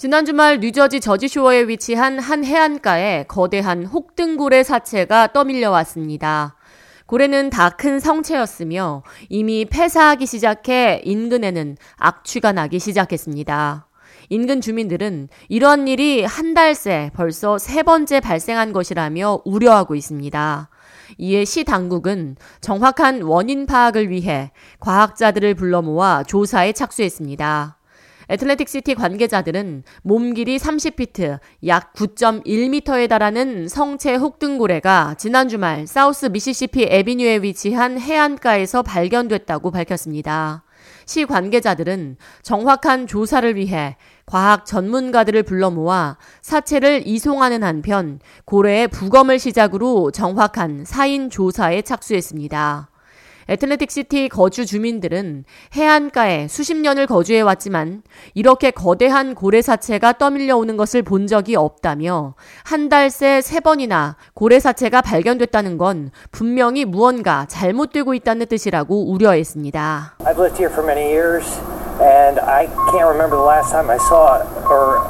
지난 주말 뉴저지 저지쇼어에 위치한 한 해안가에 거대한 혹등고래 사체가 떠밀려 왔습니다. 고래는 다 큰 성체였으며 이미 폐사하기 시작해 인근에는 악취가 나기 시작했습니다. 인근 주민들은 이런 일이 한 달 새 벌써 3번째 발생한 것이라며 우려하고 있습니다. 이에 시 당국은 정확한 원인 파악을 위해 과학자들을 불러 모아 조사에 착수했습니다. 애틀랜틱시티 관계자들은 몸 길이 30피트, 약 9.1m에 달하는 성체 혹등고래가 지난 주말 사우스 미시시피 애비뉴에 위치한 해안가에서 발견됐다고 밝혔습니다. 시 관계자들은 정확한 조사를 위해 과학 전문가들을 불러 모아 사체를 이송하는 한편 고래의 부검을 시작으로 정확한 사인 조사에 착수했습니다. 애틀랜틱시티 거주 주민들은 해안가에 수십 년을 거주해왔지만 이렇게 거대한 고래 사체가 떠밀려오는 것을 본 적이 없다며 한 달 새 3번이나 고래 사체가 발견됐다는 건 분명히 무언가 잘못되고 있다는 뜻이라고 우려했습니다. I've lived here for many years and I can't remember the last time I saw or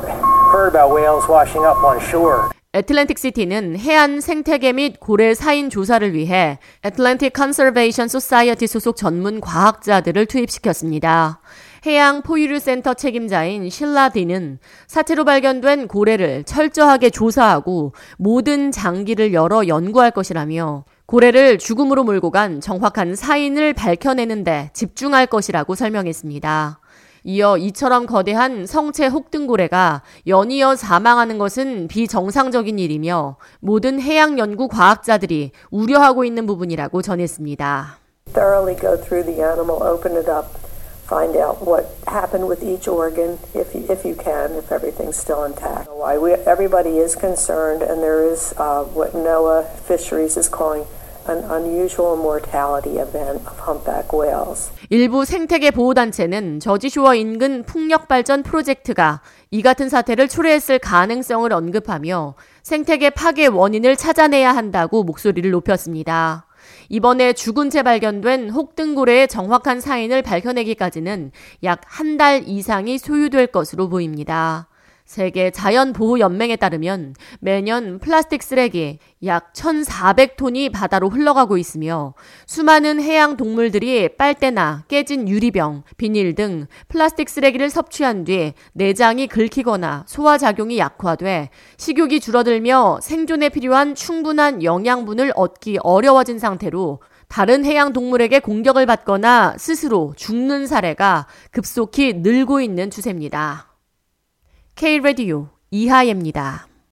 heard about whales washing up on shore. 애틀랜틱시티는 해안 생태계 및 고래 사인 조사를 위해 Atlantic Conservation Society 소속 전문 과학자들을 투입시켰습니다. 해양 포유류센터 책임자인 실라 디는 사체로 발견된 고래를 철저하게 조사하고 모든 장기를 열어 연구할 것이라며 고래를 죽음으로 몰고 간 정확한 사인을 밝혀내는 데 집중할 것이라고 설명했습니다. 이어 이처럼 거대한 성체 혹등고래가 연이어 사망하는 것은 비정상적인 일이며 모든 해양 연구 과학자들이 우려하고 있는 부분이라고 전했습니다. Thoroughly go through the animal, open it up, find out what happened with each organ, if you can, if everything's still intact. Everybody is concerned, and there is what NOAA Fisheries is calling. An unusual mortality event of humpback whales. 일부 생태계 보호단체는 저지쇼어 인근 풍력발전 프로젝트가 이 같은 사태를 초래했을 가능성을 언급하며 생태계 파괴 원인을 찾아내야 한다고 목소리를 높였습니다. 이번에 죽은 채 발견된 혹등고래의 정확한 사인을 밝혀내기까지는 약 한 달 이상이 소요될 것으로 보입니다. 세계 자연보호연맹에 따르면 매년 플라스틱 쓰레기 약 1,400톤이 바다로 흘러가고 있으며 수많은 해양 동물들이 빨대나 깨진 유리병, 비닐 등 플라스틱 쓰레기를 섭취한 뒤 내장이 긁히거나 소화작용이 약화돼 식욕이 줄어들며 생존에 필요한 충분한 영양분을 얻기 어려워진 상태로 다른 해양 동물에게 공격을 받거나 스스로 죽는 사례가 급속히 늘고 있는 추세입니다. K-라디오 이하예입니다.